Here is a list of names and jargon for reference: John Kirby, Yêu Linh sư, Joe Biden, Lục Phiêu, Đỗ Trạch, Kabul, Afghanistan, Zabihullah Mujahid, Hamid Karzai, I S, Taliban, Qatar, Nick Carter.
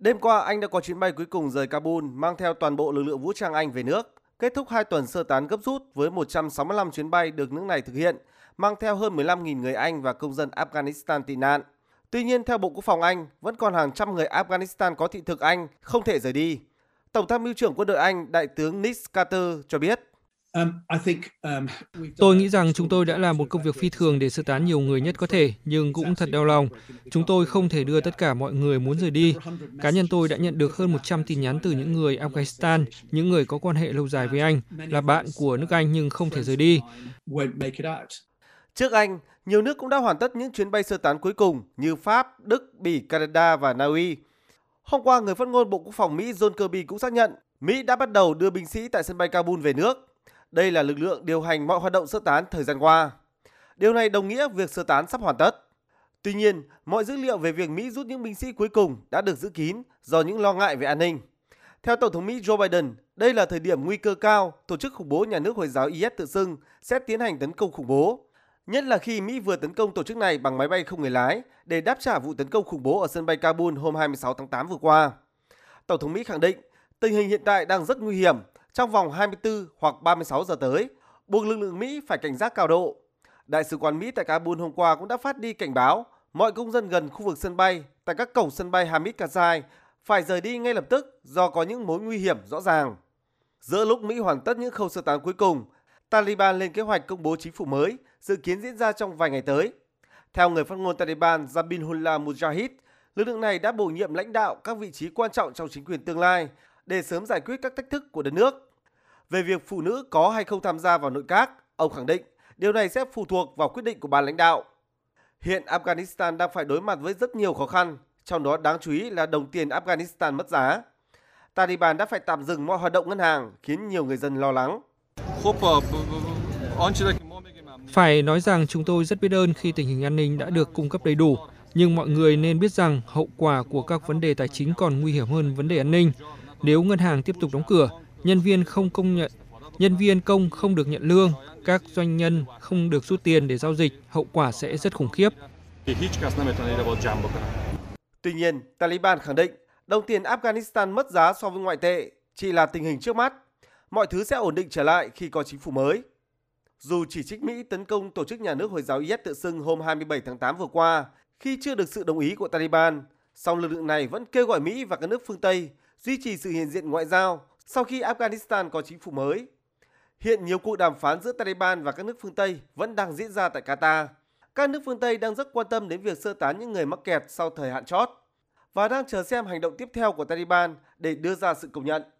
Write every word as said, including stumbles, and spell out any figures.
Đêm qua, Anh đã có chuyến bay cuối cùng rời Kabul mang theo toàn bộ lực lượng vũ trang Anh về nước, kết thúc hai tuần sơ tán gấp rút với một trăm sáu mươi lăm chuyến bay được nước này thực hiện, mang theo hơn mười lăm nghìn người Anh và công dân Afghanistan tị nạn. Tuy nhiên, theo Bộ Quốc phòng Anh, vẫn còn hàng trăm người Afghanistan có thị thực Anh không thể rời đi. Tổng tham mưu trưởng quân đội Anh, Đại tướng Nick Carter cho biết. Tôi nghĩ rằng chúng tôi đã làm một công việc phi thường để sơ tán nhiều người nhất có thể, nhưng cũng thật đau lòng. Chúng tôi không thể đưa tất cả mọi người muốn rời đi. Cá nhân tôi đã nhận được hơn một trăm tin nhắn từ những người Afghanistan, những người có quan hệ lâu dài với Anh, là bạn của nước Anh nhưng không thể rời đi. Trước Anh, nhiều nước cũng đã hoàn tất những chuyến bay sơ tán cuối cùng như Pháp, Đức, Bỉ, Canada và Na Uy. Hôm qua, người phát ngôn Bộ Quốc phòng Mỹ John Kirby cũng xác nhận Mỹ đã bắt đầu đưa binh sĩ tại sân bay Kabul về nước. Đây là lực lượng điều hành mọi hoạt động sơ tán thời gian qua. Điều này đồng nghĩa việc sơ tán sắp hoàn tất. Tuy nhiên, mọi dữ liệu về việc Mỹ rút những binh sĩ cuối cùng đã được giữ kín do những lo ngại về an ninh. Theo Tổng thống Mỹ Joe Biden, đây là thời điểm nguy cơ cao tổ chức khủng bố nhà nước Hồi giáo I S tự xưng sẽ tiến hành tấn công khủng bố, nhất là khi Mỹ vừa tấn công tổ chức này bằng máy bay không người lái để đáp trả vụ tấn công khủng bố ở sân bay Kabul hôm hai mươi sáu tháng tám vừa qua. Tổng thống Mỹ khẳng định tình hình hiện tại đang rất nguy hiểm. Trong vòng hai mươi tư hoặc ba mươi sáu giờ tới, buộc lực lượng Mỹ phải cảnh giác cao độ. Đại sứ quán Mỹ tại Kabul hôm qua cũng đã phát đi cảnh báo mọi công dân gần khu vực sân bay tại các cổng sân bay Hamid Karzai phải rời đi ngay lập tức do có những mối nguy hiểm rõ ràng. Giữa lúc Mỹ hoàn tất những khâu sơ tán cuối cùng, Taliban lên kế hoạch công bố chính phủ mới dự kiến diễn ra trong vài ngày tới. Theo người phát ngôn Taliban Zabihullah Mujahid, lực lượng này đã bổ nhiệm lãnh đạo các vị trí quan trọng trong chính quyền tương lai để sớm giải quyết các thách thức của đất nước. Về việc phụ nữ có hay không tham gia vào nội các, ông khẳng định điều này sẽ phụ thuộc vào quyết định của ban lãnh đạo. Hiện Afghanistan đang phải đối mặt với rất nhiều khó khăn, trong đó đáng chú ý là đồng tiền Afghanistan mất giá. Taliban đã phải tạm dừng mọi hoạt động ngân hàng, khiến nhiều người dân lo lắng. Phải nói rằng chúng tôi rất biết ơn khi tình hình an ninh đã được cung cấp đầy đủ, nhưng mọi người nên biết rằng hậu quả của các vấn đề tài chính còn nguy hiểm hơn vấn đề an ninh. Nếu ngân hàng tiếp tục đóng cửa, nhân viên không công nhận, nhân viên công không được nhận lương, các doanh nhân không được rút tiền để giao dịch, hậu quả sẽ rất khủng khiếp. Tuy nhiên, Taliban khẳng định đồng tiền Afghanistan mất giá so với ngoại tệ chỉ là tình hình trước mắt. Mọi thứ sẽ ổn định trở lại khi có chính phủ mới. Dù chỉ trích Mỹ tấn công tổ chức nhà nước Hồi giáo I S tự xưng hôm hai mươi bảy tháng tám vừa qua khi chưa được sự đồng ý của Taliban, song lực lượng này vẫn kêu gọi Mỹ và các nước phương Tây duy trì sự hiện diện ngoại giao sau khi Afghanistan có chính phủ mới. Hiện nhiều cuộc đàm phán giữa Taliban và các nước phương Tây vẫn đang diễn ra tại Qatar. Các nước phương Tây đang rất quan tâm đến việc sơ tán những người mắc kẹt sau thời hạn chót và đang chờ xem hành động tiếp theo của Taliban để đưa ra sự công nhận.